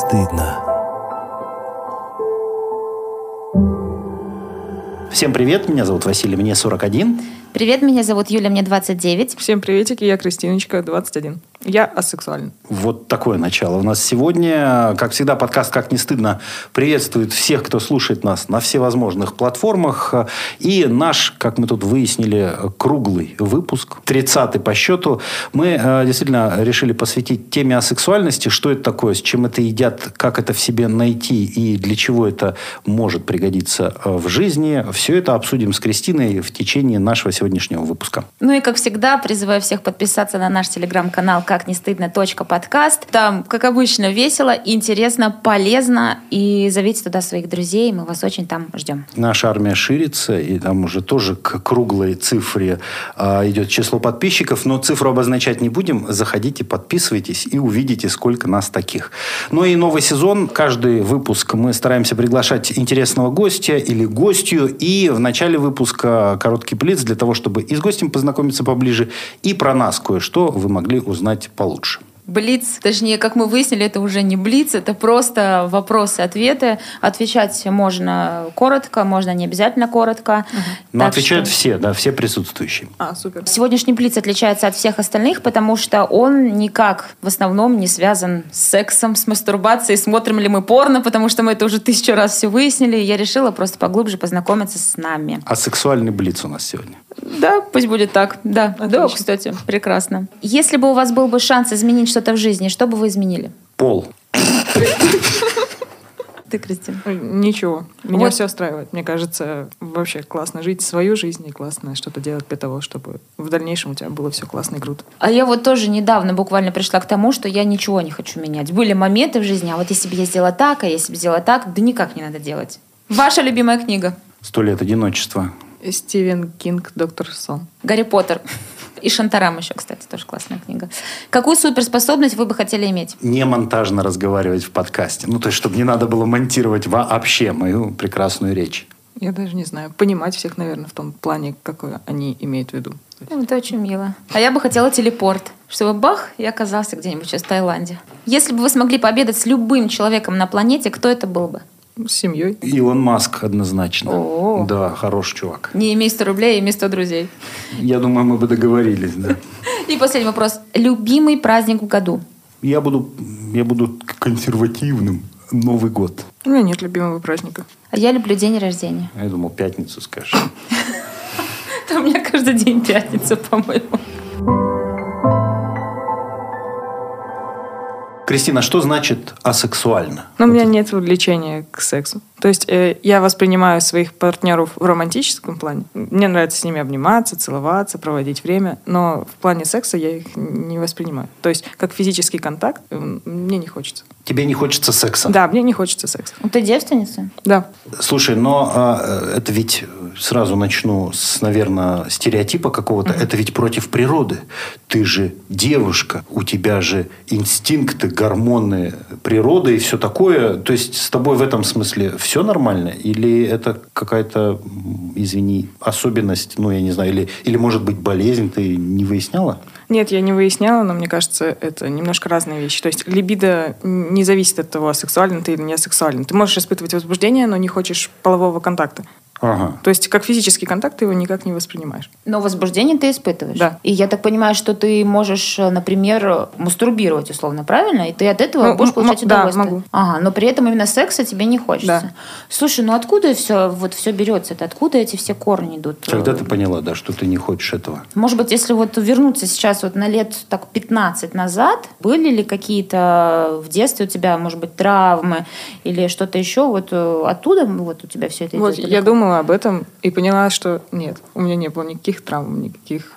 стыдно». Всем привет, меня зовут Василий, мне 41. Привет, меня зовут Юля, мне 29. Всем приветики, я Кристиночка, 21. Я асексуальна. Вот такое начало у нас сегодня. Как всегда, подкаст «Как не стыдно» приветствует всех, кто слушает нас на всевозможных платформах. И наш, как мы тут выяснили, круглый выпуск, 30-й по счету, мы действительно решили посвятить теме асексуальности. Что это такое, с чем это едят, как это в себе найти и для чего это может пригодиться в жизни. Все это обсудим с Кристиной в течение нашего сегодняшнего выпуска. Ну и, как всегда, призываю всех подписаться на наш телеграм-канал «Как не стыдно. Подкаст». Там, как обычно, весело, интересно, полезно. И зовите туда своих друзей, мы вас очень там ждем. Наша армия ширится, и там уже тоже к круглой цифре идет число подписчиков. Но цифру обозначать не будем. Заходите, подписывайтесь и увидите, сколько нас таких. Ну и новый сезон. Каждый выпуск мы стараемся приглашать интересного гостя или гостью. И в начале выпуска короткий блиц для того, чтобы и с гостем познакомиться поближе, и про нас кое-что вы могли узнать получше. Блиц, точнее, как мы выяснили, это уже не блиц, это просто вопросы-ответы. Отвечать можно коротко, можно не обязательно коротко. Но отвечают все, да, все присутствующие. Супер. Сегодняшний блиц отличается от всех остальных, потому что он никак в основном не связан с сексом, с мастурбацией, смотрим ли мы порно, потому что мы это уже 1000 раз все выяснили, и я решила просто поглубже познакомиться с нами. А сексуальный блиц у нас сегодня? Да, пусть будет так. Да, отлично. Да, кстати, прекрасно. Если бы у вас был бы шанс изменить что-то в жизни, что бы вы изменили? Пол. Ты, Кристина? Ничего. Меня вот все устраивает. Мне кажется, вообще классно жить свою жизнь и классно что-то делать для того, чтобы в дальнейшем у тебя было все классно и круто. А я вот тоже недавно буквально пришла к тому, что я ничего не хочу менять. Были моменты в жизни, а вот если бы я сделала так, а если бы сделала так, да никак не надо делать. Ваша любимая книга? «100 лет одиночества». Стивен Кинг, «Доктор Сон». Гарри Поттер. И «Шантарам» еще, кстати, тоже классная книга. Какую суперспособность вы бы хотели иметь? Не монтажно разговаривать в подкасте. Ну, то есть, чтобы не надо было монтировать вообще мою прекрасную речь. Я даже не знаю. Понимать всех, наверное, в том плане, какой они имеют в виду. Ну, это очень мило. А я бы хотела телепорт. Чтобы бах, я оказался где-нибудь сейчас в Таиланде. Если бы вы смогли пообедать с любым человеком на планете, кто это был бы? С семьей. Илон Маск однозначно. О-о-о. Да, хороший чувак. Не имей 100 рублей, имей 100 друзей. Я думаю, мы бы договорились, да. И последний вопрос. Любимый праздник в году? Я буду консервативным. Новый год. У меня нет любимого праздника. А я люблю день рождения. Я думал, пятницу скажешь. У меня каждый день пятница, по-моему. Кристина, что значит асексуально? Ну, у меня нет влечения к сексу. То есть я воспринимаю своих партнеров в романтическом плане. Мне нравится с ними обниматься, целоваться, проводить время. Но в плане секса я их не воспринимаю. То есть как физический контакт мне не хочется. Тебе не хочется секса? Да, мне не хочется секса. Ты девственница? Да. Слушай, но это ведь... Сразу начну с, наверное, стереотипа какого-то. Это ведь против природы. Ты же девушка, у тебя же инстинкты, гормоны, природа и все такое. То есть с тобой в этом смысле все нормально? Или это какая-то, извини, особенность, ну, я не знаю, или может быть, болезнь, ты не выясняла? Нет, я не выясняла, но мне кажется, это немножко разные вещи. То есть либидо не зависит от того, сексуален ты или не сексуален. Ты можешь испытывать возбуждение, но не хочешь полового контакта. Ага. То есть как физический контакт ты его никак не воспринимаешь. Но возбуждение ты испытываешь. Да. И я так понимаю, что ты можешь, например, мастурбировать условно, правильно? И ты от этого будешь получать удовольствие. Да, могу. Ага, но при этом именно секса тебе не хочется. Да. Слушай, ну откуда все берется? Это откуда эти все корни идут? Когда ты поняла, да, что ты не хочешь этого? Может быть, если вернуться сейчас на лет так 15 назад, были ли какие-то в детстве у тебя, может быть, травмы или что-то еще? Оттуда у тебя все это идет? Я думаю, об этом и поняла, что нет, у меня не было никаких травм, никаких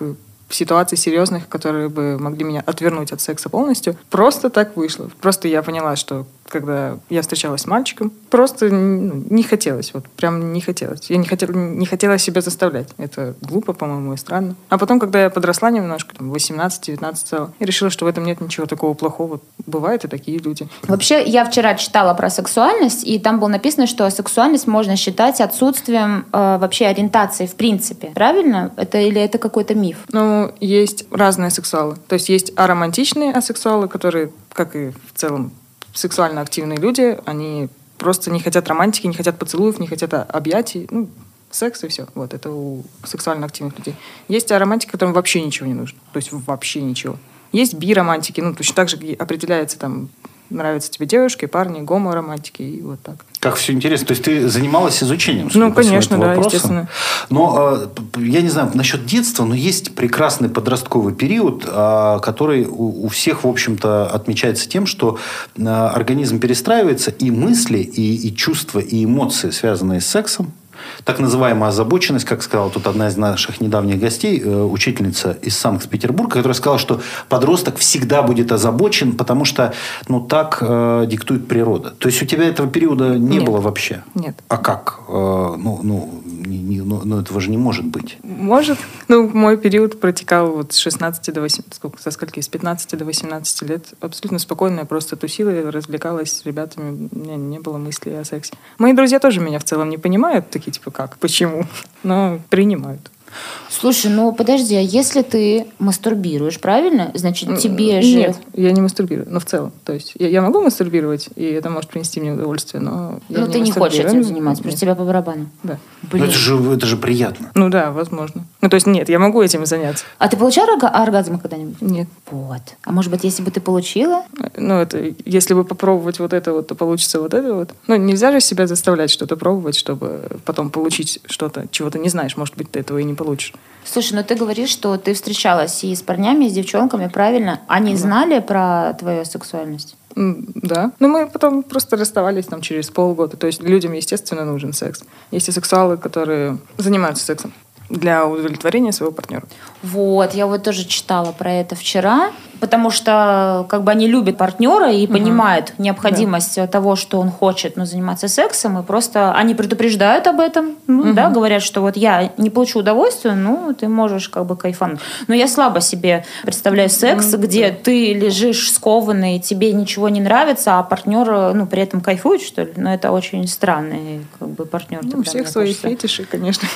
ситуаций серьезных, которые бы могли меня отвернуть от секса полностью. Просто так вышло. Просто я поняла, что когда я встречалась с мальчиком, просто не хотелось, прям не хотелось. Я не хотела себя заставлять. Это глупо, по-моему, и странно. А потом, когда я подросла немножко, 18-19 стала, я решила, что в этом нет ничего такого плохого. Бывают и такие люди. Вообще, я вчера читала про сексуальность, и там было написано, что сексуальность можно считать отсутствием вообще ориентации в принципе. Правильно? Это или это какой-то миф? Ну, есть разные асексуалы. То есть есть аромантичные асексуалы, которые, как и в целом, сексуально активные люди, они просто не хотят романтики, не хотят поцелуев, не хотят объятий, ну, секс и все. Вот, это у сексуально активных людей. Есть аромантики, которым вообще ничего не нужно. То есть вообще ничего. Есть биромантики, ну, точно так же определяется там, нравятся тебе девушки, парни, гоморомантики и вот так. Как все интересно. То есть ты занималась изучением? Ну, конечно, да, естественно. Но я не знаю насчет детства, но есть прекрасный подростковый период, который у всех, в общем-то, отмечается тем, что организм перестраивается, и мысли, и чувства, и эмоции, связанные с сексом, так называемая озабоченность, как сказала тут одна из наших недавних гостей, учительница из Санкт-Петербурга, которая сказала, что подросток всегда будет озабочен, потому что ну, так диктует природа. То есть у тебя этого периода не было вообще? Нет. А как? Этого же не может быть. Может. Ну, мой период протекал вот с 15 до 18 лет. Абсолютно спокойно. Я просто тусила, развлекалась с ребятами. У меня не было мыслей о сексе. Мои друзья тоже меня в целом не понимают. Такие типа как, почему? Но принимают. Слушай, ну подожди, а если ты мастурбируешь, правильно? Значит, тебе же... Нет, я не мастурбирую, но в целом. То есть я могу мастурбировать, и это может принести мне удовольствие, но я не мастурбирую. Ну ты не хочешь этим заниматься, просто тебя по барабану. Да. Блин. Это же приятно. Ну да, возможно. Ну то есть нет, я могу этим заняться. А ты получала оргазм когда-нибудь? Нет. Вот. А может быть, если бы ты получила? Ну это, если бы попробовать вот это вот, то получится вот это вот. Ну нельзя же себя заставлять что-то пробовать, чтобы потом получить что-то, чего ты не знаешь. Может быть, ты этого и не получишь. Слушай, ну ты говоришь, что ты встречалась и с парнями, и с девчонками, правильно? Они знали про твою сексуальность? Да. Но мы потом просто расставались там через полгода. То есть людям, естественно, нужен секс. Есть и сексуалы, которые занимаются сексом для удовлетворения своего партнера. Вот, я вот тоже читала про это вчера, потому что как бы они любят партнера и понимают необходимость того, что он хочет, но заниматься сексом, и просто они предупреждают об этом, да, говорят, что вот я не получу удовольствия, ну, ты можешь как бы кайфануть. Но я слабо себе представляю секс, где ты лежишь скованный, тебе ничего не нравится, а партнер, ну, при этом кайфует, что ли? Но это очень странный как бы партнер. Ну, у всех свои фетиши, конечно.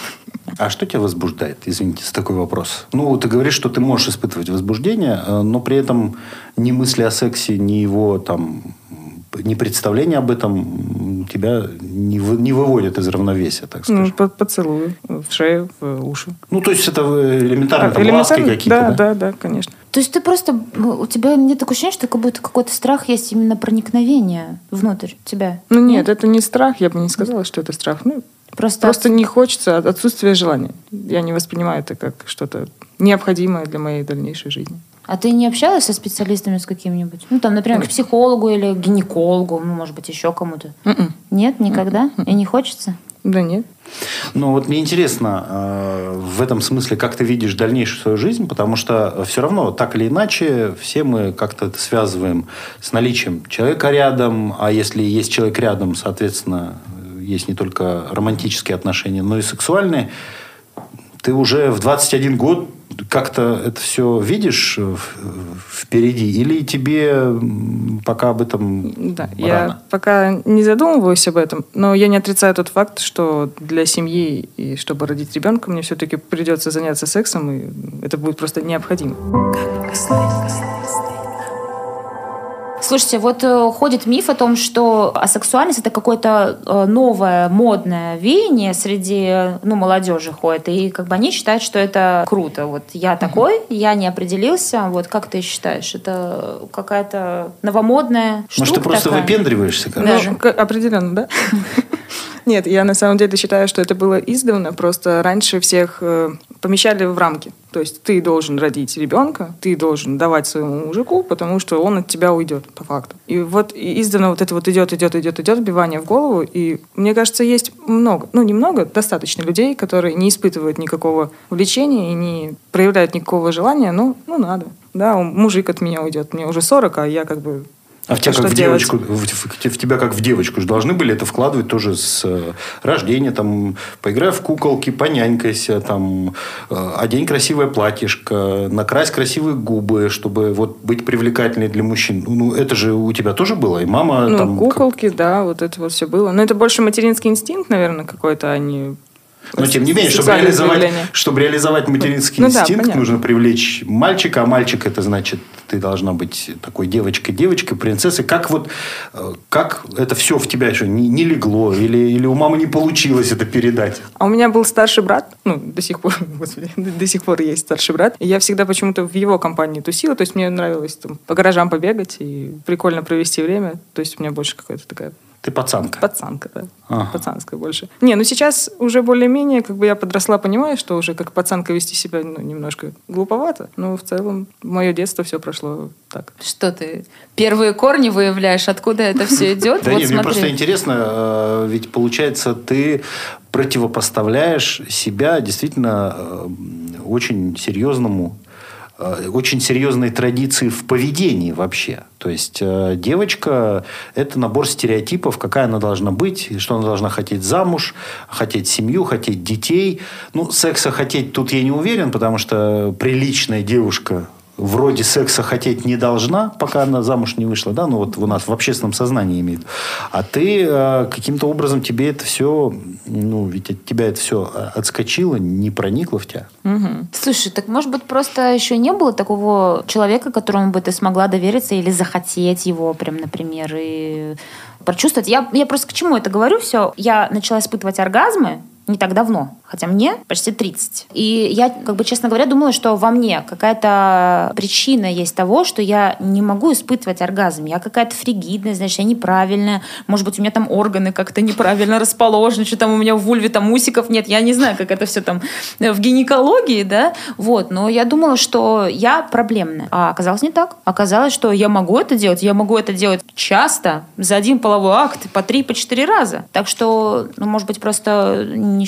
А что тебя возбуждает? Извините за такой вопрос. Ну, ты говоришь, что ты можешь испытывать возбуждение, но при этом ни мысли о сексе, ни его там, ни представление об этом тебя не выводят из равновесия, так скажем. Ну, поцелуй в шею, в уши. Ну, то есть это элементарно, там, ласки какие-то, да? Да, конечно. То есть ты просто... У тебя нет такое ощущение, что как будто какой-то страх есть именно проникновение внутрь тебя? Ну, нет, это не страх. Я бы не сказала, что это страх. Ну, Просто не хочется, отсутствие желания. Я не воспринимаю это как что-то необходимое для моей дальнейшей жизни. А ты не общалась со специалистами с каким-нибудь? Ну, там, например, к психологу или к гинекологу, ну, может быть, еще кому-то? Нет, никогда? И не хочется? Да нет. Ну, вот мне интересно, в этом смысле, как ты видишь дальнейшую свою жизнь, потому что все равно, так или иначе, все мы как-то это связываем с наличием человека рядом, а если есть человек рядом, соответственно... Есть не только романтические отношения, но и сексуальные. Ты уже в 21 год как-то это все видишь впереди? Или тебе пока об этом рано? Я пока не задумываюсь об этом, но я не отрицаю тот факт, что для семьи и чтобы родить ребенка, мне все-таки придется заняться сексом, и это будет просто необходимо. Слушайте, вот ходит миф о том, что асексуальность – это какое-то новое модное веяние среди молодежи ходит. И как бы они считают, что это круто. Вот я такой, я не определился. Вот как ты считаешь, это какая-то новомодная штука? Может, ты просто такая? Выпендриваешься, короче? Да, определенно, да? Нет, я на самом деле считаю, что это было издавна. Просто раньше всех помещали в рамки. То есть ты должен родить ребенка, ты должен давать своему мужику, потому что он от тебя уйдет, по факту. И вот издавна вот это вот идет вбивание в голову. И мне кажется, есть много, достаточно людей, которые не испытывают никакого влечения и не проявляют никакого желания. Ну надо. Да, мужик от меня уйдет. Мне уже 40, а я как бы... А в тебя, как в девочку, же должны были это вкладывать тоже с рождения, там, поиграй в куколки, понянькайся, там, одень красивое платьишко, накрась красивые губы, чтобы вот быть привлекательной для мужчин. Ну, это же у тебя тоже было, и мама... Ну, там, куколки, да, вот это вот все было. Но это больше материнский инстинкт, наверное, какой-то, а не... Но тем не менее, чтобы реализовать материнский инстинкт, нужно привлечь мальчика. А мальчик — это значит, ты должна быть такой девочкой, принцессой. Как это все в тебя еще не легло? Или у мамы не получилось это передать? А у меня был старший брат. До сих пор есть старший брат. И я всегда почему-то в его компании тусила. То есть мне нравилось по гаражам побегать и прикольно провести время. То есть у меня больше какая-то такая... Ты пацанка. Пацанка, да. Ага. Пацанская больше. Сейчас уже более-менее, я подросла, понимаю, что уже как пацанка вести себя, немножко глуповато. Но в целом мое детство все прошло так. Что ты? Первые корни выявляешь, откуда это все идет? Да нет, мне просто интересно, ведь получается, ты противопоставляешь себя действительно очень серьезной традиции в поведении вообще. То есть девочка – это набор стереотипов, какая она должна быть, что она должна хотеть замуж, хотеть семью, хотеть детей. Секса хотеть тут я не уверен, потому что приличная девушка вроде секса хотеть не должна, пока она замуж не вышла, да, у нас в общественном сознании имеет. А ты каким-то образом тебе это все, ведь от тебя это все отскочило, не проникло в тебя. Угу. Слушай, так может быть просто еще не было такого человека, которому бы ты смогла довериться или захотеть его, например, и прочувствовать. Я просто к чему это говорю все? Я начала испытывать оргазмы не так давно, хотя мне почти 30. И я, честно говоря, думала, что во мне какая-то причина есть того, что я не могу испытывать оргазм. Я какая-то фригидная, я неправильная. Может быть, у меня там органы как-то неправильно расположены, что там у меня в вульве там усиков нет. Я не знаю, как это все там в гинекологии, да? Но я думала, что я проблемная. А оказалось не так. Оказалось, что я могу это делать. Я могу это делать часто, за один половой акт, по 3-4 раза. Так что, может быть, просто... ничего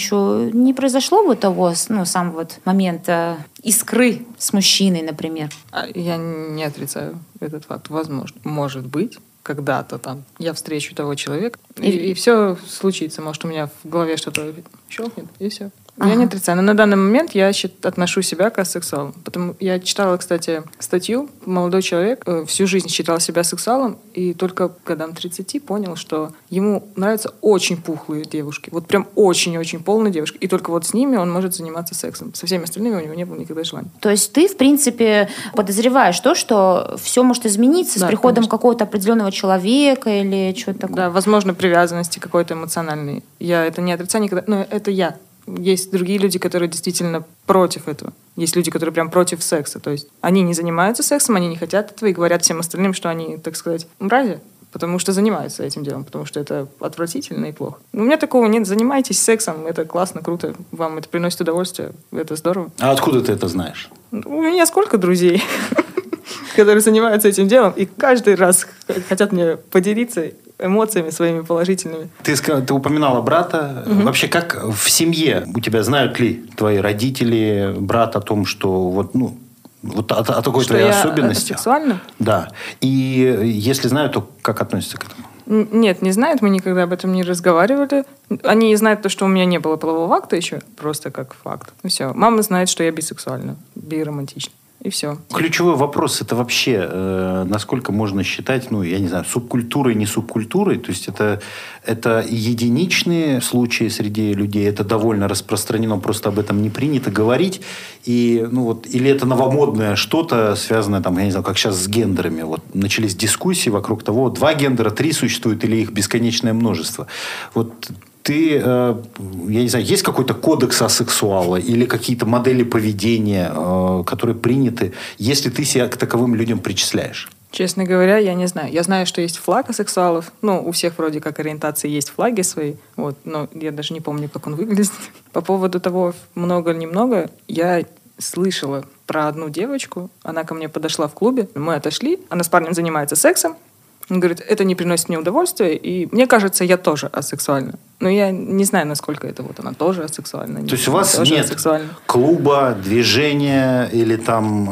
не произошло того самого момента искры с мужчиной, например. Я не отрицаю этот факт. Возможно. Может быть, когда-то я встречу того человека, и все случится. Может, у меня в голове что-то щелкнет, и все. Я не отрицаю. Но на данный момент я отношу себя к асексуалу. Я читала, кстати, статью. Молодой человек всю жизнь считал себя сексуалом и только к годам 30 понял, что ему нравятся очень пухлые девушки. Прям очень-очень полные девушки. И только с ними он может заниматься сексом. Со всеми остальными у него не было никогда желания. То есть ты, в принципе, подозреваешь то, что все может измениться с приходом какого-то определенного человека или чего-то такого? Да, возможно, привязанности какой-то эмоциональной. Я это не отрицаю никогда. Но это я. Есть другие люди, которые действительно против этого. Есть люди, которые прям против секса. То есть они не занимаются сексом, они не хотят этого и говорят всем остальным, что они, так сказать, мрази, потому что занимаются этим делом, потому что это отвратительно и плохо. У меня такого нет. Занимайтесь сексом, это классно, круто, вам это приносит удовольствие, это здорово. А откуда ты это знаешь? У меня сколько друзей, которые занимаются этим делом, и каждый раз хотят мне поделиться эмоциями своими положительными. Ты упоминала брата. Угу. Вообще, как в семье? У тебя знают ли твои родители, брат о том, что о такой что твоей особенности? Сексуально? Да. И если знают, то как относятся к этому? Нет, не знают. Мы никогда об этом не разговаривали. Они знают то, что у меня не было полового акта еще, просто как факт. Все. Мама знает, что я бисексуальна, биромантична. И все. Ключевой вопрос – это вообще, насколько можно считать, субкультурой, не субкультурой. То есть это единичные случаи среди людей. Это довольно распространено, просто об этом не принято говорить. И, или это новомодное что-то, связанное, как сейчас с гендерами. Начались дискуссии вокруг того, 2 гендера, 3 существуют или их бесконечное множество. Ты, есть какой-то кодекс асексуала или какие-то модели поведения, которые приняты, если ты себя к таковым людям причисляешь? Честно говоря, я не знаю. Я знаю, что есть флаг асексуалов. У всех вроде как ориентации есть флаги свои. Но я даже не помню, как он выглядит. По поводу того, много-немного, я слышала про одну девочку. Она ко мне подошла в клубе. Мы отошли. Она с парнем занимается сексом. Он говорит, это не приносит мне удовольствия, и мне кажется, я тоже асексуальна. Но я не знаю, насколько это она тоже асексуальна. То есть у вас нет клуба, движения или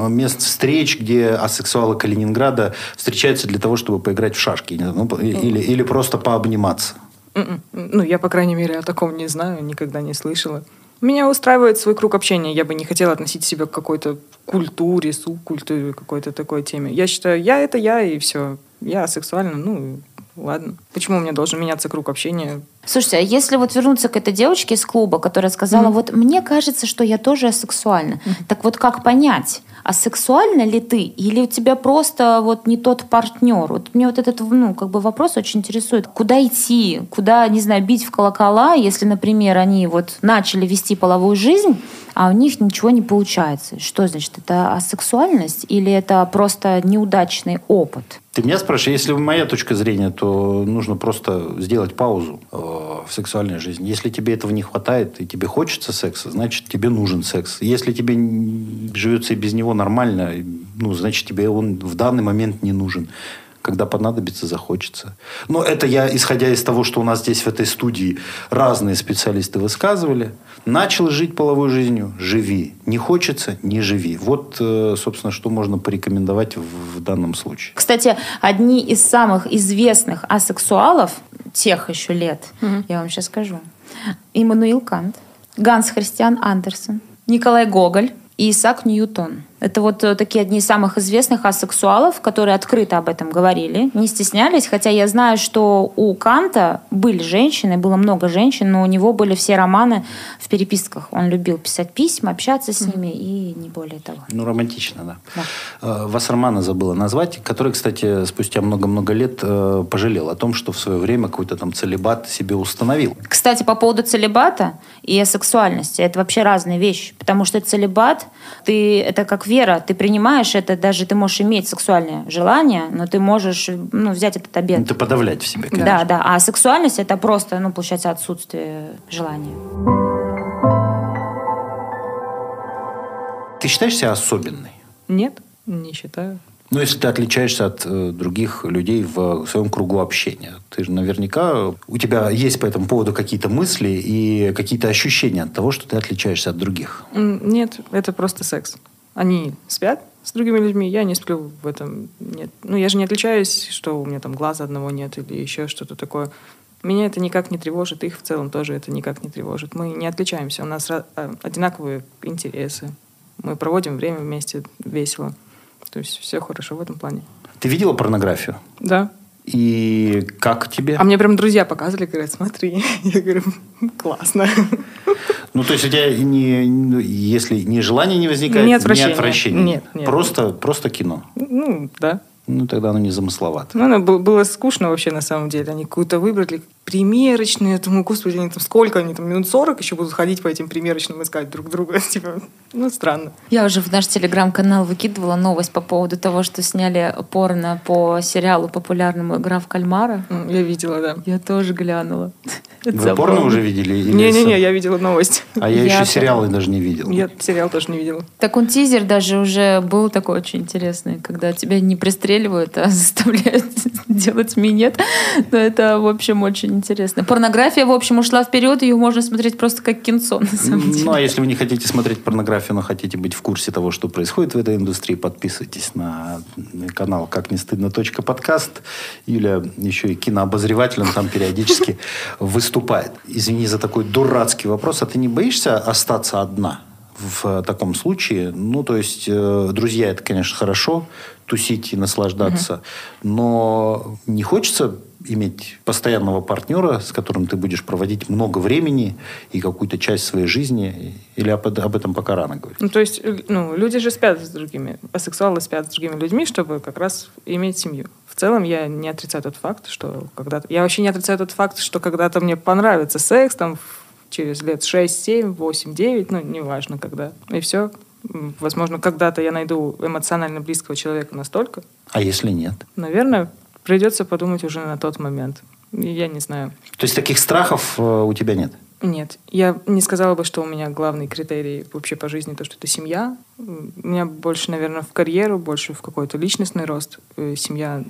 мест встреч, где асексуалы Калининграда встречаются для того, чтобы поиграть в шашки или просто пообниматься? Я, по крайней мере, о таком не знаю, никогда не слышала. Меня устраивает свой круг общения. Я бы не хотела относить себя к какой-то культуре, субкультуре, какой-то такой теме. Я считаю, я это я, и все. Я асексуальна, ладно. Почему у меня должен меняться круг общения? Слушайте, а если вот вернуться к этой девочке из клуба, которая сказала, вот мне кажется, что я тоже асексуальна. Так вот как понять, асексуальна ли ты или у тебя просто вот не тот партнер? Вот мне вот этот вопрос очень интересует. Куда идти? Куда, не знаю, бить в колокола, если, например, они вот начали вести половую жизнь, а у них ничего не получается? Что значит? Это асексуальность или это просто неудачный опыт? Ты меня спрашиваешь, если моя точка зрения, то нужно просто сделать паузу в сексуальной жизни. Если тебе этого не хватает и тебе хочется секса, значит, тебе нужен секс. Если тебе живется и без него нормально, значит, тебе он в данный момент не нужен. Когда понадобится, захочется. Но это я, исходя из того, что у нас здесь в этой студии разные специалисты высказывали. Начал жить половой жизнью – живи. Не хочется – не живи. Вот, собственно, что можно порекомендовать в данном случае. Кстати, одни из самых известных асексуалов тех еще лет, я вам сейчас скажу, Иммануил Кант, Ганс Христиан Андерсен, Николай Гоголь и Исаак Ньютон. Это вот такие одни из самых известных асексуалов, которые открыто об этом говорили, не стеснялись. Хотя я знаю, что у Канта были женщины, было много женщин, но у него были все романы в переписках. Он любил писать письма, общаться с ними и не более того. Романтично, да. Вас романа забыла назвать, который, кстати, спустя много-много лет пожалел о том, что в свое время какой-то там целибат себе установил. Кстати, по поводу целибата и асексуальности, это вообще разные вещи, потому что целибат, это как вера, ты принимаешь это, даже ты можешь иметь сексуальное желание, но ты можешь взять этот обет. Это подавлять в себе, конечно. Да. А сексуальность — это просто, получается, отсутствие желания. Ты считаешь себя особенной? Нет, не считаю. Если ты отличаешься от других людей в своем кругу общения, ты же наверняка... У тебя есть по этому поводу какие-то мысли и какие-то ощущения от того, что ты отличаешься от других? Нет, это просто секс. Они спят с другими людьми, я не сплю в этом. Нет. Я же не отличаюсь, что у меня там глаза одного нет или еще что-то такое. Меня это никак не тревожит, их в целом тоже это никак не тревожит. Мы не отличаемся, у нас одинаковые интересы. Мы проводим время вместе весело. То есть все хорошо в этом плане. Ты видела порнографию? Да. И как тебе? А мне прям друзья показывали, говорят, смотри. Я говорю, классно. То есть у тебя, если ни желания не возникает, ни отвращения? Нет. Просто кино? Да. Тогда оно не замысловато. Оно было скучно вообще на самом деле. Они какую-то выбрали примерочную. Я думаю, господи, они там сколько? Они там минут 40 еще будут ходить по этим примерочным искать друг друга. Странно. Я уже в наш телеграм-канал выкидывала новость по поводу того, что сняли порно по сериалу популярному «Игра в кальмара». Я видела, да. Я тоже глянула. Вы порно уже видели? Не, я видела новость. А я еще сериалы даже не видела. Я сериал тоже не видела. Так он тизер даже уже был такой очень интересный, когда тебя не пристреливают, а заставляют делать минет. Но это, в общем, очень интересно. Порнография, в общем, ушла вперед, ее можно смотреть просто как кинцо, на самом деле. А если вы не хотите смотреть порнографию, но хотите быть в курсе того, что происходит в этой индустрии, подписывайтесь на канал «Как не стыдно. Подкаст». Юля еще и кинообозревателем там периодически выступает. Извини за такой дурацкий вопрос. А ты не боишься остаться одна в таком случае? Друзья, это, конечно, хорошо, тусить и наслаждаться. Но не хочется иметь постоянного партнера, с которым ты будешь проводить много времени и какую-то часть своей жизни? Или об этом пока рано говорить? Люди же спят с другими, асексуалы спят с другими людьми, чтобы как раз иметь семью. В целом я не отрицаю тот факт, что когда-то... Я вообще не отрицаю тот факт, что когда-то мне понравится секс, там, через лет 6, 7, 8, 9, неважно когда. И все. Возможно, когда-то я найду эмоционально близкого человека настолько. А если нет? Наверное, придется подумать уже на тот момент. Я не знаю. То есть таких страхов у тебя нет? Нет. Я не сказала бы, что у меня главный критерий вообще по жизни то, что это семья. У меня больше, наверное, в карьеру, больше в какой-то личностный рост. Семья...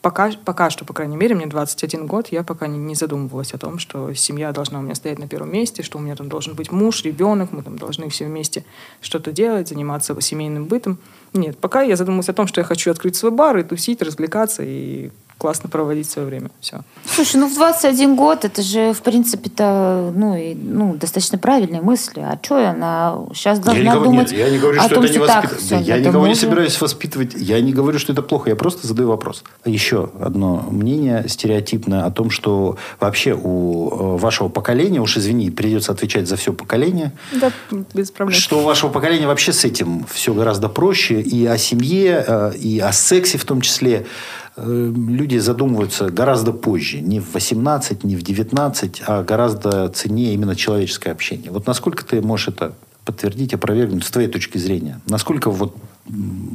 Пока что, по крайней мере, мне 21 год, я пока не задумывалась о том, что семья должна у меня стоять на первом месте, что у меня там должен быть муж, ребенок, мы там должны все вместе что-то делать, заниматься семейным бытом. Нет, пока я задумалась о том, что я хочу открыть свой бар и тусить, развлекаться и классно проводить свое время. Все. Слушай, ну в 21 год это же, в принципе-то, ну, достаточно правильные мысли. А что она сейчас должна думать о том, что так все? Я никого не собираюсь воспитывать. Я не говорю, что это плохо. Я просто задаю вопрос. Еще одно мнение стереотипное о том, что вообще у вашего поколения, уж извини, придется отвечать за все поколение. Да, без проблем. Что у вашего поколения вообще с этим все гораздо проще. И о семье, и о сексе в том числе. Люди задумываются гораздо позже. Не в 18, не в 19, а гораздо ценнее именно человеческое общение. Вот насколько ты можешь это подтвердить, опровергнуть с твоей точки зрения? Насколько вот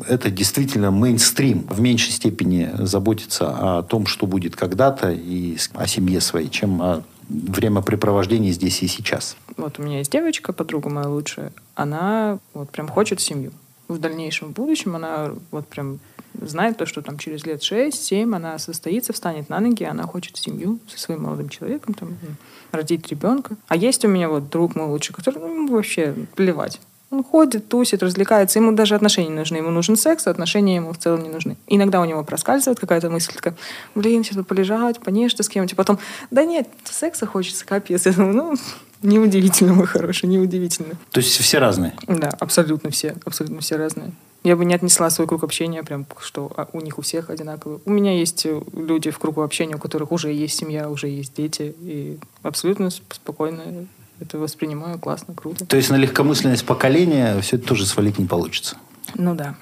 это действительно мейнстрим в меньшей степени заботится о том, что будет когда-то, и о семье своей, чем о времяпрепровождении здесь и сейчас? Вот у меня есть девочка, подруга моя лучшая. Она вот прям хочет семью. В дальнейшем, в будущем она вот прям... знает то, что там через лет 6-7 она состоится, встанет на ноги, она хочет семью со своим молодым человеком, там, родить ребенка. А есть у меня вот друг мой лучший, который, ну, ему вообще плевать. Он ходит, тусит, развлекается. Ему даже отношения не нужны. Ему нужен секс, а отношения ему в целом не нужны. Иногда у него проскальзывает какая-то мысль, такая, блин, сейчас бы полежать, понежиться с кем-то. Потом, да нет, секса хочется, капец. Я думаю, ну... Неудивительно, мой хороший, неудивительно. То есть все разные? Да, абсолютно все разные. Я бы не отнесла свой круг общения, прям, что у них у всех одинаковые. У меня есть люди в кругу общения, у которых уже есть семья, уже есть дети, и абсолютно спокойно это воспринимаю, классно, круто. То есть на легкомысленность поколения все это тоже свалить не получится? Ну да.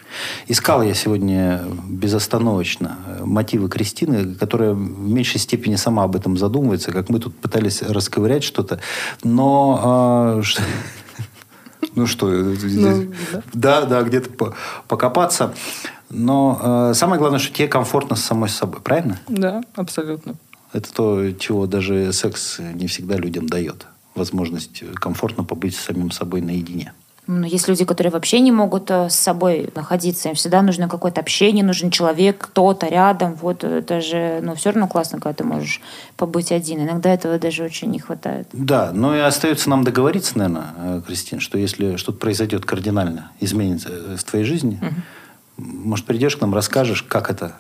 Искал я сегодня безостановочно мотивы Кристины, которая в меньшей степени сама об этом задумывается, как мы тут пытались расковырять что-то. Но... Ну что, да, где-то покопаться. Но самое главное, что тебе комфортно с самой собой, правильно? Да, абсолютно. Это то, чего даже секс не всегда людям дает. Возможность комфортно побыть с самим собой наедине. Ну, есть люди, которые вообще не могут с собой находиться. Им всегда нужно какое-то общение, нужен человек, кто-то рядом. Вот это же, ну, все равно классно, когда ты можешь побыть один. Иногда этого даже очень не хватает. Да, но и остается нам договориться, наверное, Кристин, что если что-то произойдет кардинально, изменится в твоей жизни, может, придешь к нам, расскажешь, как это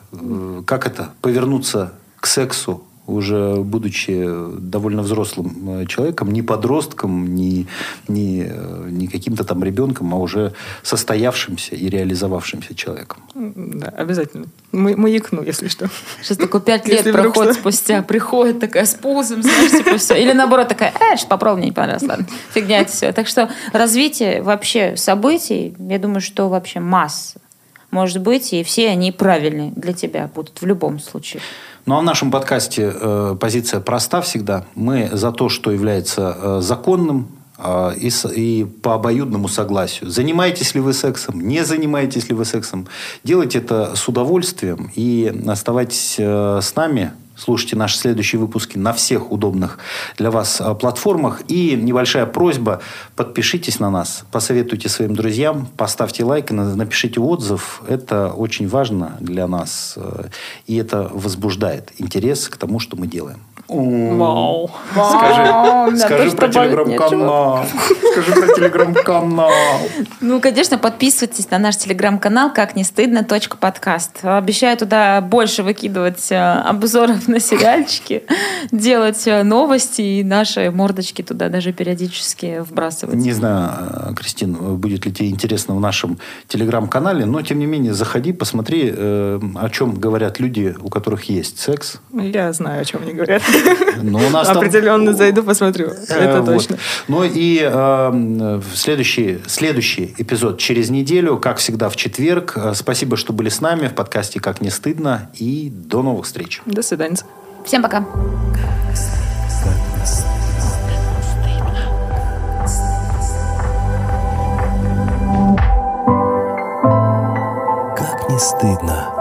повернуться к сексу, уже будучи довольно взрослым человеком, не подростком, не каким-то там ребенком, а уже состоявшимся и реализовавшимся человеком. Да, обязательно. Маякну, если что. Сейчас такой 5 лет проходит спустя, приходит такая с пузом, знаешь, типа все. Или наоборот такая, попробуй, мне не понравилось, ладно, фигня это все. Так что развитие вообще событий, я думаю, что вообще масса. Может быть, и все они правильные для тебя будут в любом случае. Ну, а в нашем подкасте позиция проста всегда. Мы за то, что является законным и по обоюдному согласию. Занимаетесь ли вы сексом, не занимаетесь ли вы сексом. Делайте это с удовольствием и оставайтесь с нами. Слушайте наши следующие выпуски на всех удобных для вас платформах. И небольшая просьба. Подпишитесь на нас, посоветуйте своим друзьям, поставьте лайк, напишите отзыв. Это очень важно для нас. И это возбуждает интерес к тому, что мы делаем. Вау. Скажи про телеграм-канал. Ну, конечно, подписывайтесь на наш телеграм-канал «Как не стыдно. Подкаст». Обещаю туда больше выкидывать обзоров на сериальчики, делать новости и наши мордочки туда даже периодически вбрасывать. Не знаю, Кристин, будет ли тебе интересно в нашем телеграм-канале, но, тем не менее, заходи, посмотри, о чем говорят люди, у которых есть секс. Я знаю, о чем они говорят. Определенно зайду, посмотрю. Это точно. Ну и следующий эпизод через неделю, как всегда, в четверг. Спасибо, что были с нами в подкасте «Как не стыдно». И до новых встреч. До свидания. Всем пока. Как не стыдно.